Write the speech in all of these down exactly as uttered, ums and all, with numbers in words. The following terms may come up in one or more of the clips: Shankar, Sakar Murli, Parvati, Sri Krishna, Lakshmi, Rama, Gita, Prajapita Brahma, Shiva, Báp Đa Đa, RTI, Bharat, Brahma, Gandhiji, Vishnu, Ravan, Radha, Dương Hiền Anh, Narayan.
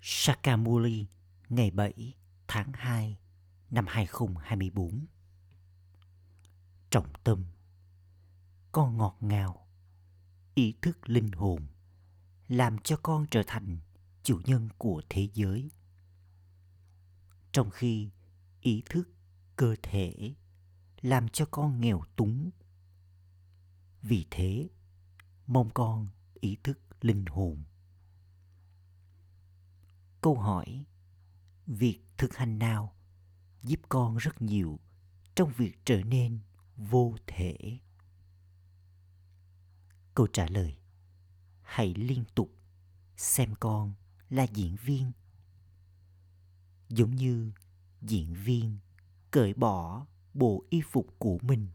Sakar Murli ngày bảy tháng hai năm hai nghìn không trăm hai mươi tư. Trọng tâm: con ngọt ngào, ý thức linh hồn làm cho con trở thành chủ nhân của thế giới, trong khi ý thức cơ thể làm cho con nghèo túng. Vì thế, mong con ý thức linh hồn. Câu hỏi: việc thực hành nào giúp con rất nhiều trong việc trở nên vô thể? Câu trả lời: hãy liên tục xem con là diễn viên. Giống như diễn viên cởi bỏ bộ y phục của mình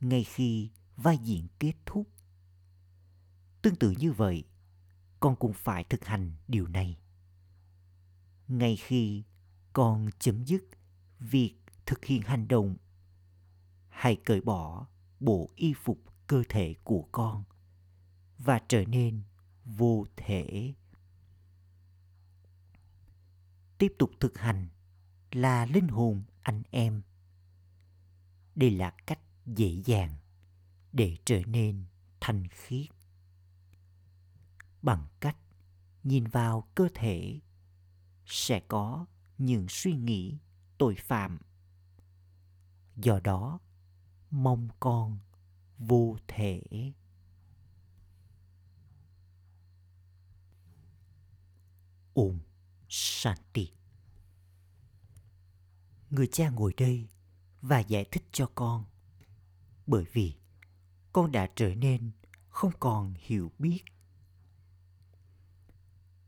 ngay khi vai diễn kết thúc, tương tự như vậy, con cũng phải thực hành điều này. Ngay khi con chấm dứt việc thực hiện hành động, hãy cởi bỏ bộ y phục cơ thể của con và trở nên vô thể. Tiếp tục thực hành là linh hồn anh em. Đây là cách dễ dàng để trở nên thanh khiết. Bằng cách nhìn vào cơ thể, sẽ có những suy nghĩ tội phạm. Do đó, mong con vô thể. Om Shanti. Người cha ngồi đây và giải thích cho con, bởi vì con đã trở nên không còn hiểu biết.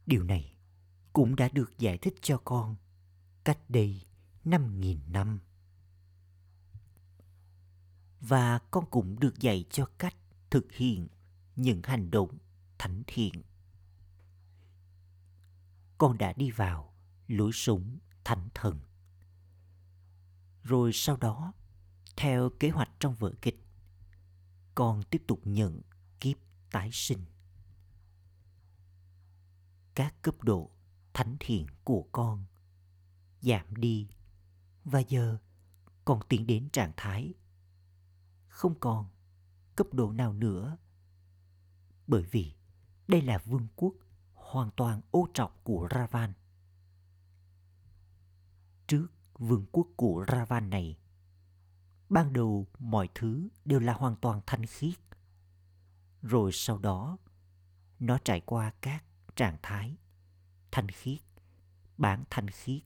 Điều này cũng đã được giải thích cho con cách đây năm nghìn năm. Và con cũng được dạy cho cách thực hiện những hành động thánh thiện. Con đã đi vào lối sống thánh thần. Rồi sau đó, theo kế hoạch trong vở kịch, con tiếp tục nhận kiếp tái sinh. Các cấp độ thánh thiện của con giảm đi, và giờ con tiến đến trạng thái không còn cấp độ nào nữa, bởi vì đây là vương quốc hoàn toàn ô trọc của Ravan. Trước vương quốc của Ravan này, ban đầu mọi thứ đều là hoàn toàn thanh khiết. Rồi sau đó, nó trải qua các trạng thái thanh khiết, bản thanh khiết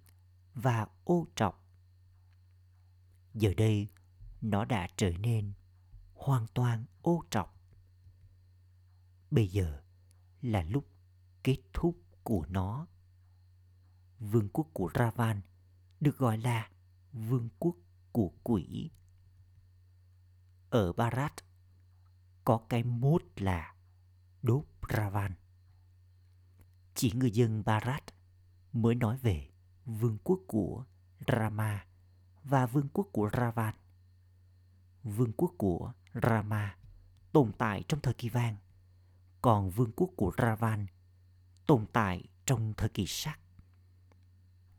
và ô trọc. Giờ đây, nó đã trở nên hoàn toàn ô trọc. Bây giờ là lúc kết thúc của nó. Vương quốc của Ravan được gọi là vương quốc của quỷ. Ở Bharat có cái mốt là đốt Ravan. Chỉ người dân Bharat mới nói về vương quốc của Rama và vương quốc của Ravan. Vương quốc của Rama tồn tại trong thời kỳ vàng, còn vương quốc của Ravan tồn tại trong thời kỳ sắt.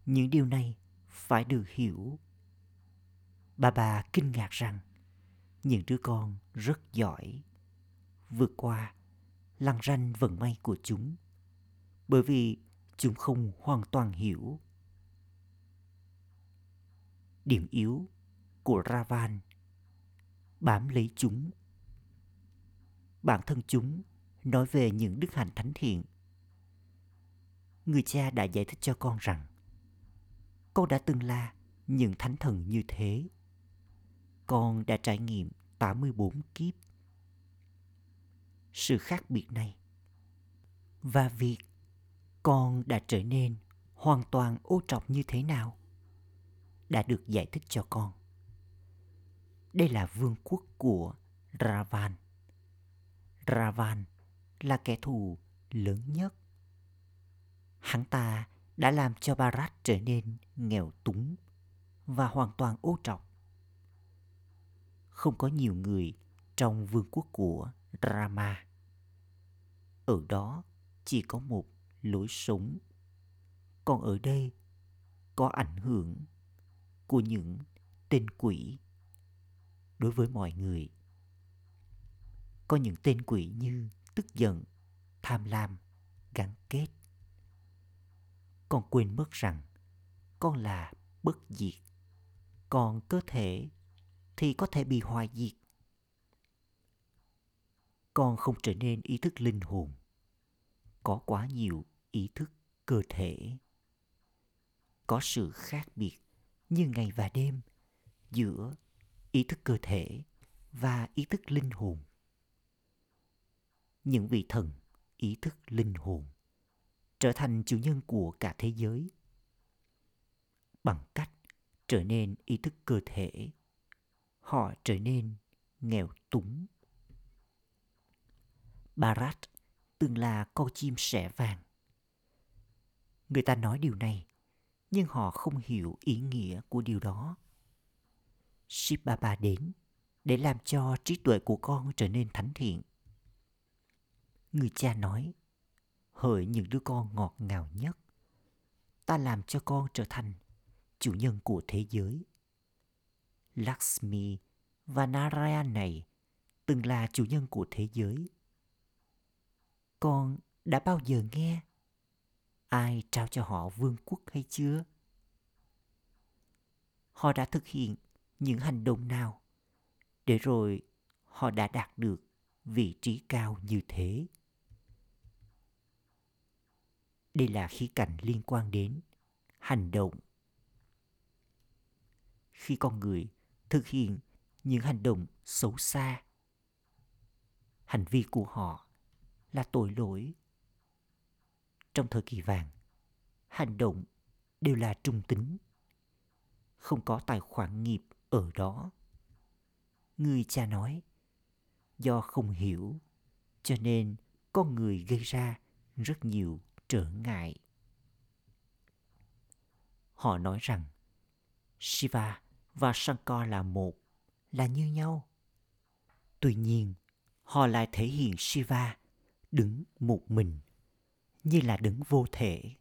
Những điều này phải được hiểu. Bà bà kinh ngạc rằng những đứa con rất giỏi vượt qua lằn ranh vận may của chúng, bởi vì chúng không hoàn toàn hiểu. Điểm yếu của Ravan bám lấy chúng. Bản thân chúng nói về những đức hạnh thánh thiện. Người cha đã giải thích cho con rằng con đã từng là những thánh thần như thế. Con đã trải nghiệm tám mươi bốn kiếp. Sự khác biệt này và việc con đã trở nên hoàn toàn ô trọc như thế nào đã được giải thích cho con. Đây là vương quốc của Ravan. Ravan là kẻ thù lớn nhất. Hắn ta đã làm cho Bharat trở nên nghèo túng và hoàn toàn ô trọc. Không có nhiều người trong vương quốc của Rama. Ở đó chỉ có một lối sống còn ở đây có ảnh hưởng của những tên quỷ đối với mọi người. Có những tên quỷ như tức giận, tham lam, gắn kết. Con quên mất rằng con là bất diệt, còn cơ thể thì có thể bị hoại diệt. Con không trở nên ý thức linh hồn, có quá nhiều ý thức cơ thể. Có sự khác biệt như ngày và đêm giữa ý thức cơ thể và ý thức linh hồn. Những vị thần ý thức linh hồn trở thành chủ nhân của cả thế giới bằng cách trở nên ý thức cơ thể. Họ trở nên nghèo túng. Bharat từng là con chim sẻ vàng. Người ta nói điều này, nhưng họ không hiểu ý nghĩa của điều đó. Shiva Baba đến để làm cho trí tuệ của con trở nên thánh thiện. Người cha nói, hỡi những đứa con ngọt ngào nhất, ta làm cho con trở thành chủ nhân của thế giới. Lakshmi và Narayan này từng là chủ nhân của thế giới. Con đã bao giờ nghe ai trao cho họ vương quốc hay chưa? Họ đã thực hiện những hành động nào để rồi họ đã đạt được vị trí cao như thế? Đây là khía cạnh liên quan đến hành động. Khi con người thực hiện những hành động xấu xa, hành vi của họ là tội lỗi. Trong thời kỳ vàng, hành động đều là trung tính. Không có tài khoản nghiệp ở đó. Người cha nói, do không hiểu, cho nên con người gây ra rất nhiều trở ngại. Họ nói rằng, Shiva và Shankar là một, là như nhau. Tuy nhiên, họ lại thể hiện Shiva đứng một mình, như là đứng vô thể,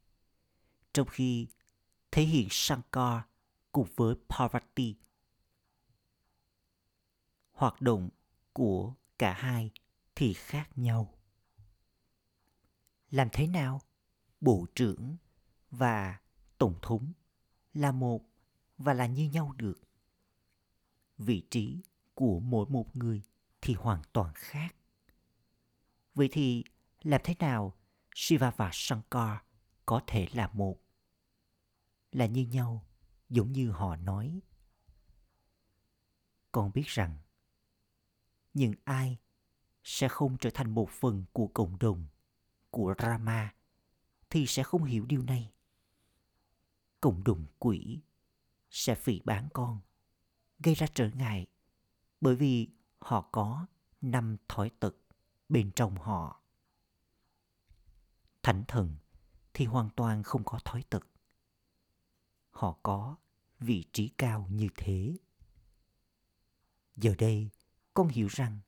trong khi thể hiện Shankar cùng với Parvati. Hoạt động của cả hai thì khác nhau. Làm thế nào Bộ trưởng và Tổng thống là một và là như nhau được? Vị trí của mỗi một người thì hoàn toàn khác. Vậy thì làm thế nào Shiva và Shankar có thể là một, là như nhau, giống như họ nói? Con biết rằng những ai sẽ không trở thành một phần của cộng đồng, của Rama, thì sẽ không hiểu điều này. Cộng đồng quỷ sẽ phỉ báng con, gây ra trở ngại, bởi vì họ có năm thói tật bên trong họ. Thánh thần thì hoàn toàn không có thói tật. Họ có vị trí cao như thế. Giờ đây, con hiểu rằng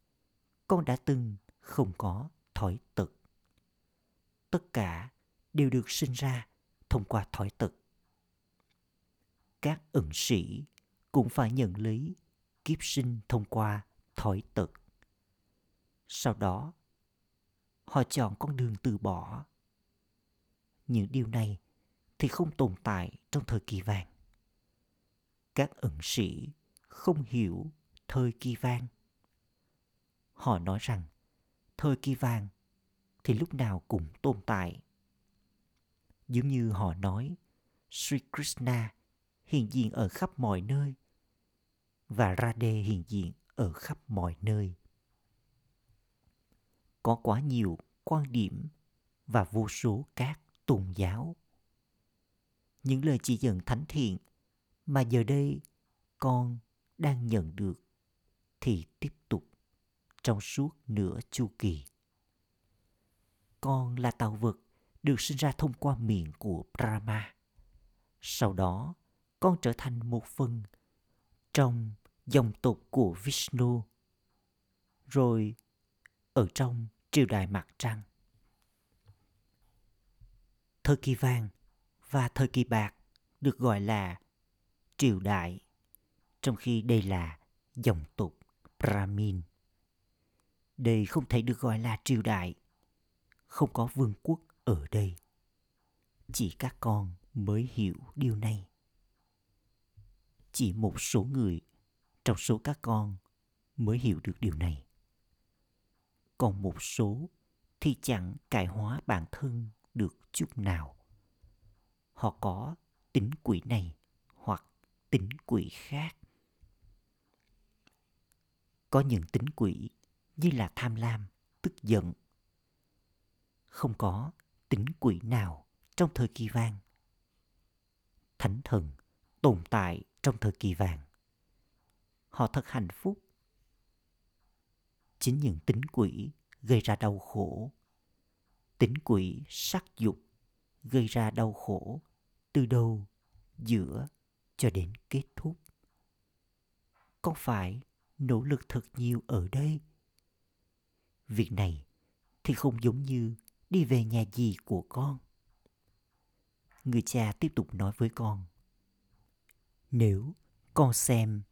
con đã từng không có thói tật. Tất cả đều được sinh ra thông qua thói tật. Các ẩn sĩ cũng phải nhận lấy kiếp sinh thông qua thói tật. Sau đó, họ chọn con đường từ bỏ. Những điều này thì không tồn tại trong thời kỳ vàng. Các ẩn sĩ không hiểu thời kỳ vàng. Họ nói rằng thời kỳ vàng thì lúc nào cũng tồn tại. Giống như họ nói, Sri Krishna hiện diện ở khắp mọi nơi và Radha hiện diện ở khắp mọi nơi. Có quá nhiều quan điểm và vô số các tôn giáo. Những lời chỉ dẫn thánh thiện mà giờ đây con đang nhận được thì tiếp tục trong suốt nửa chu kỳ. Con là tạo vật được sinh ra thông qua miệng của Brahma. Sau đó, con trở thành một phần trong dòng tộc của Vishnu, rồi ở trong triều đại mặt trăng. Thời kỳ vàng và thời kỳ bạc được gọi là triều đại, trong khi đây là dòng tộc Brahmin. Đây không thể được gọi là triều đại, không có vương quốc ở đây. Chỉ các con mới hiểu điều này. Chỉ một số người trong số các con mới hiểu được điều này. Còn một số thì chẳng cải hóa bản thân được chút nào. Họ có tính quỷ này hoặc tính quỷ khác. Có những tính quỷ như là tham lam, tức giận. Không có tính quỷ nào trong thời kỳ vàng. Thánh thần tồn tại trong thời kỳ vàng. Họ thật hạnh phúc. Chính những tính quỷ gây ra đau khổ. Tính quỷ sắc dục gây ra đau khổ từ đầu, giữa cho đến kết thúc. Con phải nỗ lực thật nhiều ở đây. Việc này thì không giống như đi về nhà dì của con. Người cha tiếp tục nói với con. Nếu con xem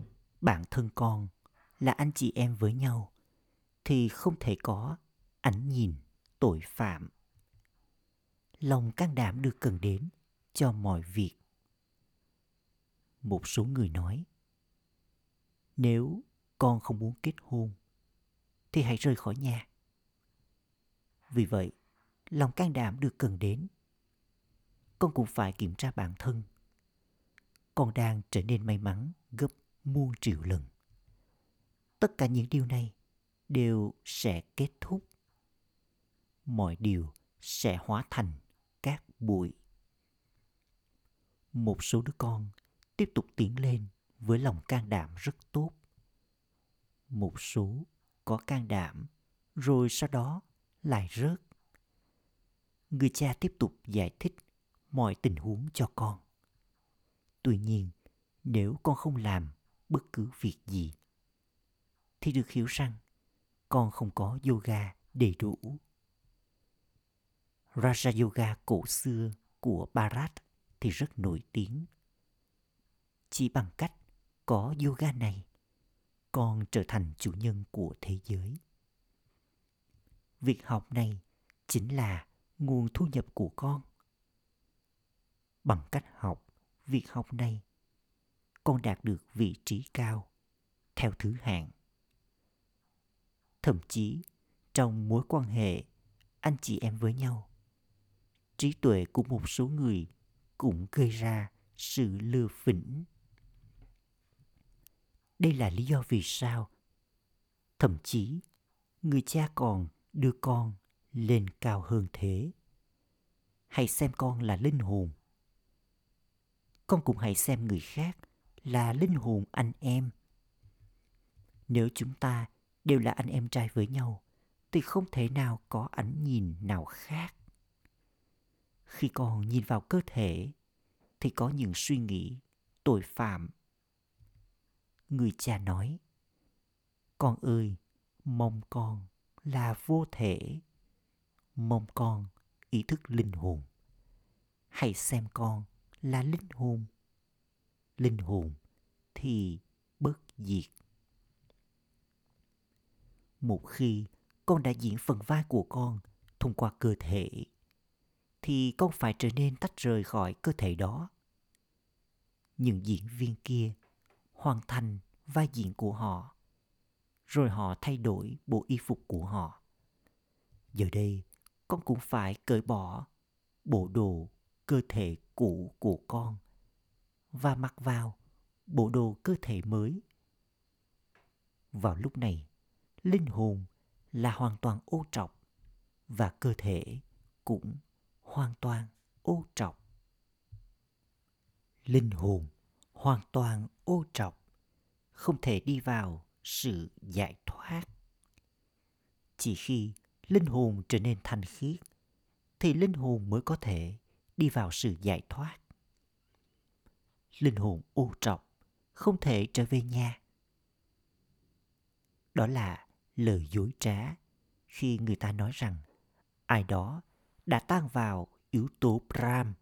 bản thân con là anh chị em với nhau, thì không thể có ánh nhìn tội phạm. Lòng can đảm được cần đến cho mọi việc. Một số người nói, nếu con không muốn kết hôn, thì hãy rời khỏi nhà. Vì vậy, lòng can đảm được cần đến. Con cũng phải kiểm tra bản thân. Con đang trở nên may mắn gấp muôn triệu lần. Tất cả những điều này đều sẽ kết thúc. Mọi điều sẽ hóa thành cát bụi. Một số đứa con tiếp tục tiến lên với lòng can đảm rất tốt. Một số có can đảm, rồi sau đó lại rớt. Người cha tiếp tục giải thích mọi tình huống cho con. Tuy nhiên, nếu con không làm bất cứ việc gì, thì được hiểu rằng con không có yoga đầy đủ. Raja Yoga cổ xưa của Bharat thì rất nổi tiếng. Chỉ bằng cách có yoga này, con trở thành chủ nhân của thế giới. Việc học này chính là nguồn thu nhập của con. Bằng cách học việc học này, con đạt được vị trí cao theo thứ hạng. Thậm chí trong mối quan hệ anh chị em với nhau, trí tuệ của một số người cũng gây ra sự lừa phỉnh. Đây là lý do vì sao thậm chí người cha còn đưa con lên cao hơn thế. Hãy xem con là linh hồn. Con cũng hãy xem người khác là linh hồn anh em. Nếu chúng ta đều là anh em trai với nhau, thì không thể nào có ánh nhìn nào khác. Khi con nhìn vào cơ thể, thì có những suy nghĩ tội phạm. Người cha nói, con ơi, mong con là vô thể, mong con ý thức linh hồn. Hãy xem con là linh hồn. Linh hồn thì bất diệt. Một khi con đã diễn phần vai của con thông qua cơ thể, thì con phải trở nên tách rời khỏi cơ thể đó. Những diễn viên kia hoàn thành vai diễn của họ, rồi họ thay đổi bộ y phục của họ. Giờ đây, con cũng phải cởi bỏ bộ đồ cơ thể cũ của con và mặc vào bộ đồ cơ thể mới. Vào lúc này, linh hồn là hoàn toàn ô trọc và cơ thể cũng hoàn toàn ô trọc. Linh hồn hoàn toàn ô trọc, không thể đi vào sự giải thoát. Chỉ khi linh hồn trở nên thanh khiết, thì linh hồn mới có thể đi vào sự giải thoát. Linh hồn ô trọc không thể trở về nhà. Đó là lời dối trá khi người ta nói rằng ai đó đã tan vào yếu tố Brahm,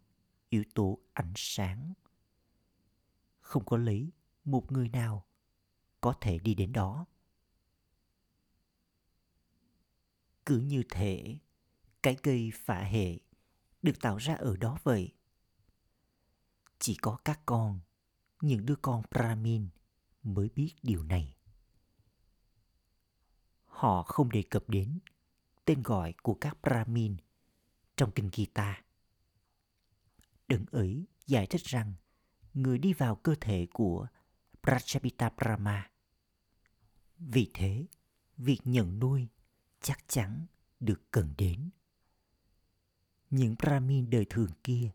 yếu tố ánh sáng. Không có lý một người nào có thể đi đến đó. Cứ như thể cái gây phả hệ được tạo ra ở đó vậy. Chỉ có các con, những đứa con Brahmin mới biết điều này. Họ không đề cập đến tên gọi của các Brahmin trong kinh Gita. Đấng ấy giải thích rằng người đi vào cơ thể của Prajapita Brahma. Vì thế, việc nhận nuôi chắc chắn được cần đến. Những Brahmin đời thường kia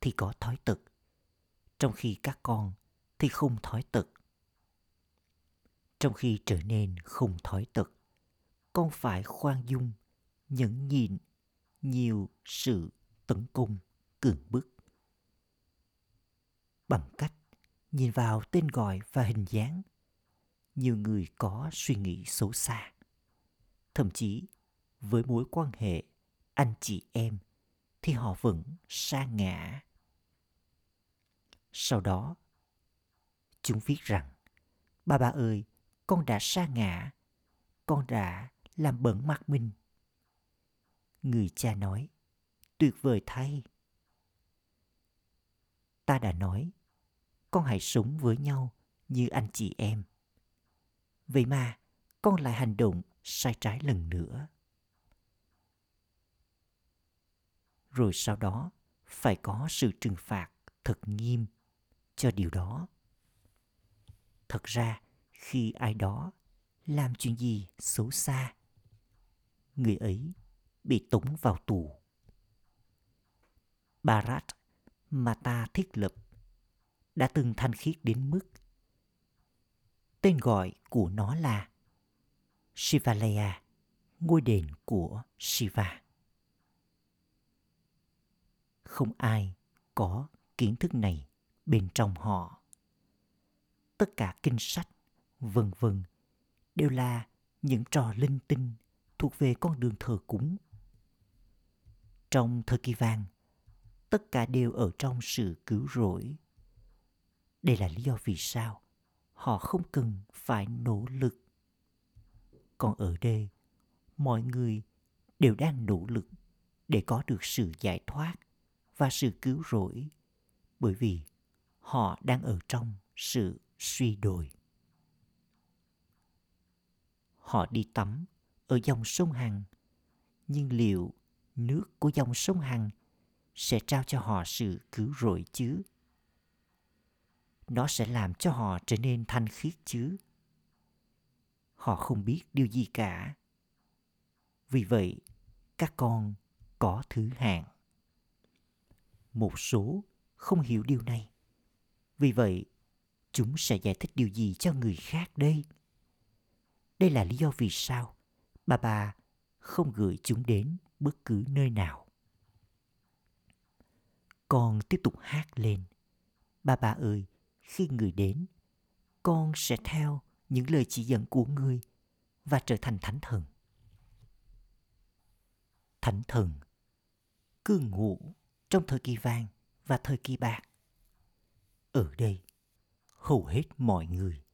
thì có thói tật, trong khi các con thì không thói tật. Trong khi trở nên không thói tật, con phải khoan dung, nhẫn nhịn nhiều sự tấn công cường bức. Bằng cách nhìn vào tên gọi và hình dáng, nhiều người có suy nghĩ xấu xa. Thậm chí với mối quan hệ anh chị em thì họ vẫn sa ngã. Sau đó, chúng viết rằng, bà bà ơi, con đã sa ngã, con đã làm bẩn mặt mình. Người cha nói, tuyệt vời thay. Ta đã nói, con hãy sống với nhau như anh chị em. Vậy mà, con lại hành động sai trái lần nữa. Rồi sau đó, phải có sự trừng phạt thật nghiêm cho điều đó. Thật ra, khi ai đó làm chuyện gì xấu xa, người ấy bị tống vào tù. Bharat mà ta thiết lập đã từng thanh khiết đến mức tên gọi của nó là Shivalaya, ngôi đền của Shiva. Không ai có kiến thức này bên trong họ. Tất cả kinh sách, vân vân đều là những trò linh tinh thuộc về con đường thờ cúng. Trong thời kỳ vàng, tất cả đều ở trong sự cứu rỗi. Đây là lý do vì sao họ không cần phải nỗ lực. Còn ở đây, mọi người đều đang nỗ lực để có được sự giải thoát và sự cứu rỗi, bởi vì họ đang ở trong sự suy đồi. Họ đi tắm ở dòng sông Hằng, nhưng liệu nước của dòng sông Hằng sẽ trao cho họ sự cứu rỗi chứ? Nó sẽ làm cho họ trở nên thanh khiết chứ? Họ không biết điều gì cả. Vì vậy, các con có thứ hạng. Một số không hiểu điều này. Vì vậy, chúng sẽ giải thích điều gì cho người khác đây? Đây là lý do vì sao bà bà không gửi chúng đến bất cứ nơi nào. Con tiếp tục hát lên. Bà bà ơi, khi người đến, con sẽ theo những lời chỉ dẫn của người và trở thành thánh thần. Thánh thần cư ngụ trong thời kỳ vàng và thời kỳ bạc. Ở đây, hầu hết mọi người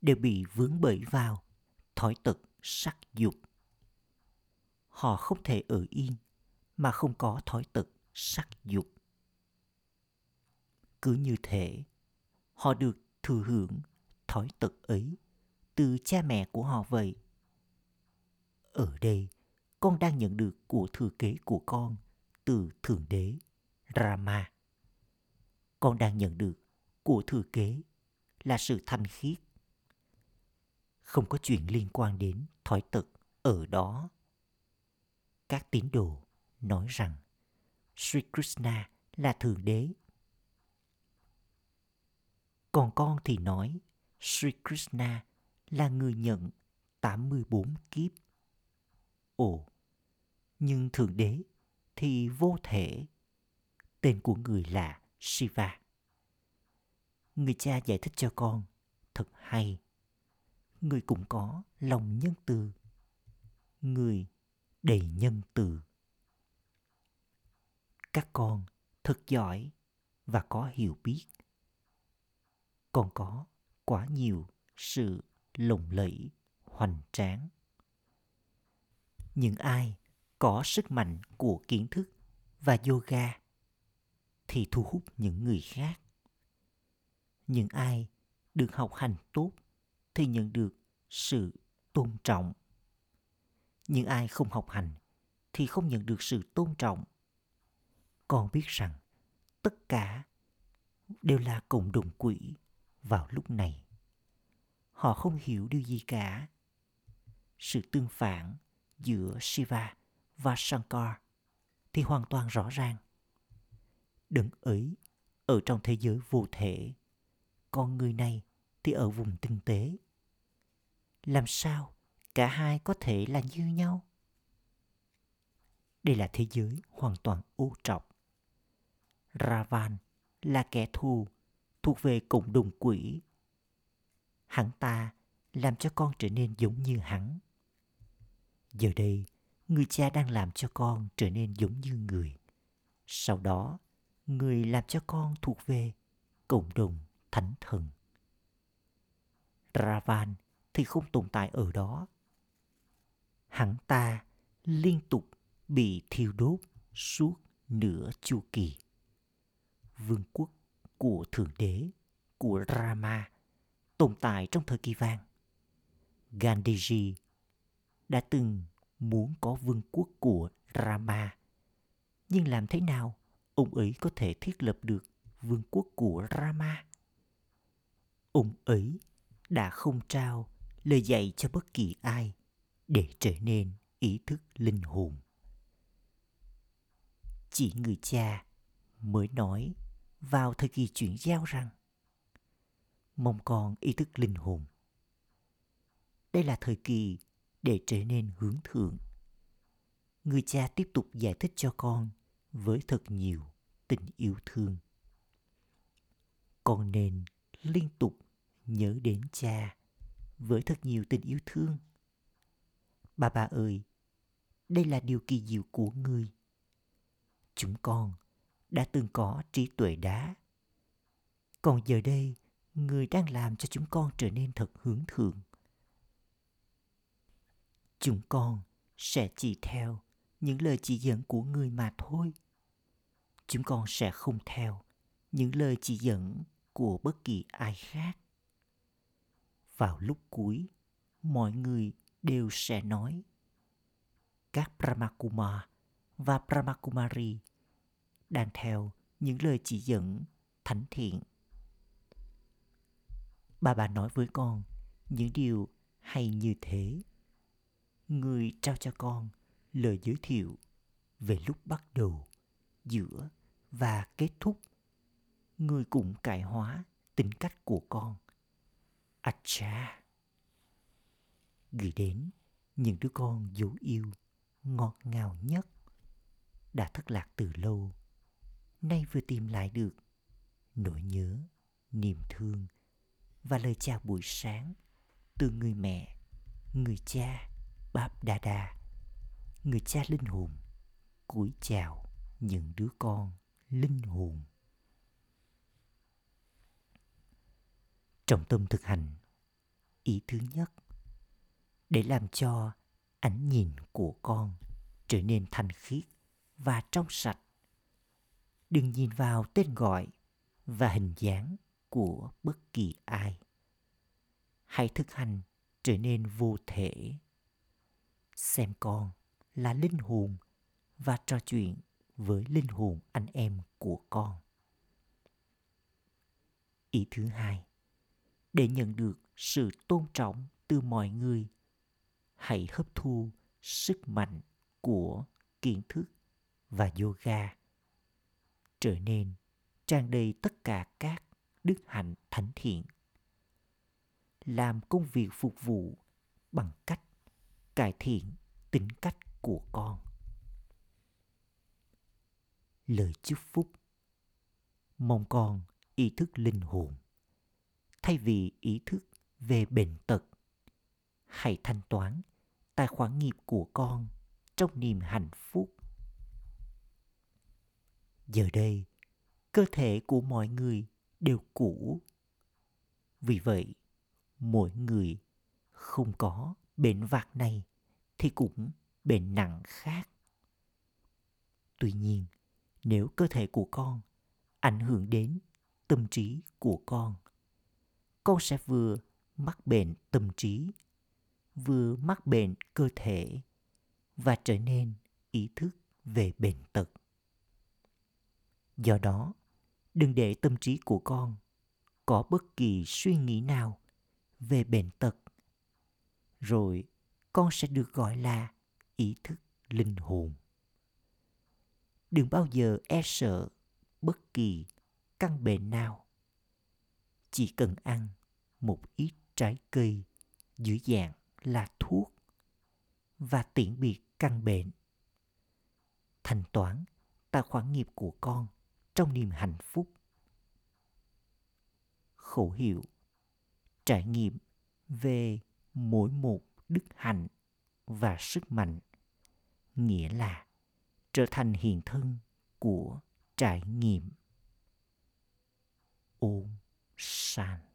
đều bị vướng bẫy vào thói tật sắc dục. Họ không thể ở yên mà không có thói tật sắc dục. Cứ như thể họ được thừa hưởng thói tật ấy từ cha mẹ của họ vậy. Ở đây, con đang nhận được của thừa kế của con từ Thượng Đế Rama. Con đang nhận được của thừa kế là sự thanh khiết. Không có chuyện liên quan đến thói tật ở đó. Các tín đồ nói rằng Sri Krishna là Thượng Đế. Còn con thì nói Sri Krishna là người nhận tám mươi bốn kiếp. Ồ, nhưng Thượng Đế thì vô thể. Tên của người là Shiva. Người cha giải thích cho con thật hay. Người cũng có lòng nhân từ. Người đầy nhân từ. Các con thật giỏi. và có hiểu biết. Còn có quá nhiều sự lộng lẫy, hoành tráng. Những ai có sức mạnh của kiến thức và yoga thì thu hút những người khác. Những ai được học hành tốt thì nhận được sự tôn trọng. Những ai không học hành thì không nhận được sự tôn trọng. Con biết rằng tất cả đều là cộng đồng quỷ vào lúc này. Họ không hiểu điều gì cả. Sự tương phản giữa Shiva và Shankar thì hoàn toàn rõ ràng. Đấng ấy ở trong thế giới vô thể, còn người này thì ở vùng tinh tế. Làm sao cả hai có thể là như nhau? Đây là thế giới hoàn toàn ô trọc. Ravan là kẻ thù thuộc về cộng đồng quỷ. Hắn ta làm cho con trở nên giống như hắn. Giờ đây, người cha đang làm cho con trở nên giống như người. Sau đó, người làm cho con thuộc về cộng đồng thánh thần. Ravan thì không tồn tại ở đó. Hắn ta liên tục bị thiêu đốt suốt nửa chu kỳ. Vương quốc của Thượng Đế, của Rama, tồn tại trong thời kỳ vàng. Gandhiji đã từng muốn có vương quốc của Rama, nhưng làm thế nào ông ấy có thể thiết lập được vương quốc của Rama? Ông ấy đã không trao lời dạy cho bất kỳ ai để trở nên ý thức linh hồn. Chỉ người cha mới nói vào thời kỳ chuyển giao rằng mong con ý thức linh hồn. Đây là thời kỳ để trở nên hướng thượng. Người cha tiếp tục giải thích cho con với thật nhiều tình yêu thương. Con nên liên tục nhớ đến cha với thật nhiều tình yêu thương. Bà bà ơi, đây là điều kỳ diệu của ngươi. Chúng con đã từng có trí tuệ đá. Còn giờ đây, người đang làm cho chúng con trở nên thật hướng thượng. Chúng con sẽ chỉ theo những lời chỉ dẫn của người mà thôi. Chúng con sẽ không theo những lời chỉ dẫn của bất kỳ ai khác. Vào lúc cuối, mọi người đều sẽ nói các Brahma Kumar và Brahma Kumari đang theo những lời chỉ dẫn thánh thiện. Bà bà nói với con những điều hay như thế. Người trao cho con lời giới thiệu về lúc bắt đầu, giữa và kết thúc. Người cũng cải hóa tính cách của con. Acha! Gửi đến những đứa con dấu yêu, ngọt ngào nhất, đã thất lạc từ lâu, nay vừa tìm lại được nỗi nhớ, niềm thương và lời chào buổi sáng từ người mẹ, người cha, Báp Đa Đa, người cha linh hồn, cúi chào những đứa con linh hồn. Trọng tâm thực hành, ý thứ nhất, để làm cho ánh nhìn của con trở nên thanh khiết và trong sạch. Đừng nhìn vào tên gọi và hình dáng của bất kỳ ai. Hãy thực hành trở nên vô thể. Xem con là linh hồn và trò chuyện với linh hồn anh em của con. Ý thứ hai, để nhận được sự tôn trọng từ mọi người, hãy hấp thu sức mạnh của kiến thức và yoga, trở nên tràn đầy tất cả các đức hạnh thánh thiện. Làm công việc phục vụ bằng cách cải thiện tính cách của con. Lời chúc phúc, mong con ý thức linh hồn thay vì ý thức về bệnh tật. Hãy thanh toán tài khoản nghiệp của con trong niềm hạnh phúc. Giờ đây, cơ thể của mọi người đều cũ. Vì vậy, mỗi người không có bệnh vặt này thì cũng bệnh nặng khác. Tuy nhiên, nếu cơ thể của con ảnh hưởng đến tâm trí của con, con sẽ vừa mắc bệnh tâm trí, vừa mắc bệnh cơ thể và trở nên ý thức về bệnh tật. Do đó, đừng để tâm trí của con có bất kỳ suy nghĩ nào về bệnh tật. Rồi con sẽ được gọi là ý thức linh hồn. Đừng bao giờ e sợ bất kỳ căn bệnh nào. Chỉ cần ăn một ít trái cây dưới dạng là thuốc và tiễn biệt căn bệnh. Thanh toán tài khoản nghiệp của con trong niềm hạnh phúc. Khẩu hiệu trải nghiệm về mỗi một đức hạnh và sức mạnh, nghĩa là trở thành hiện thân của trải nghiệm. Om Shan.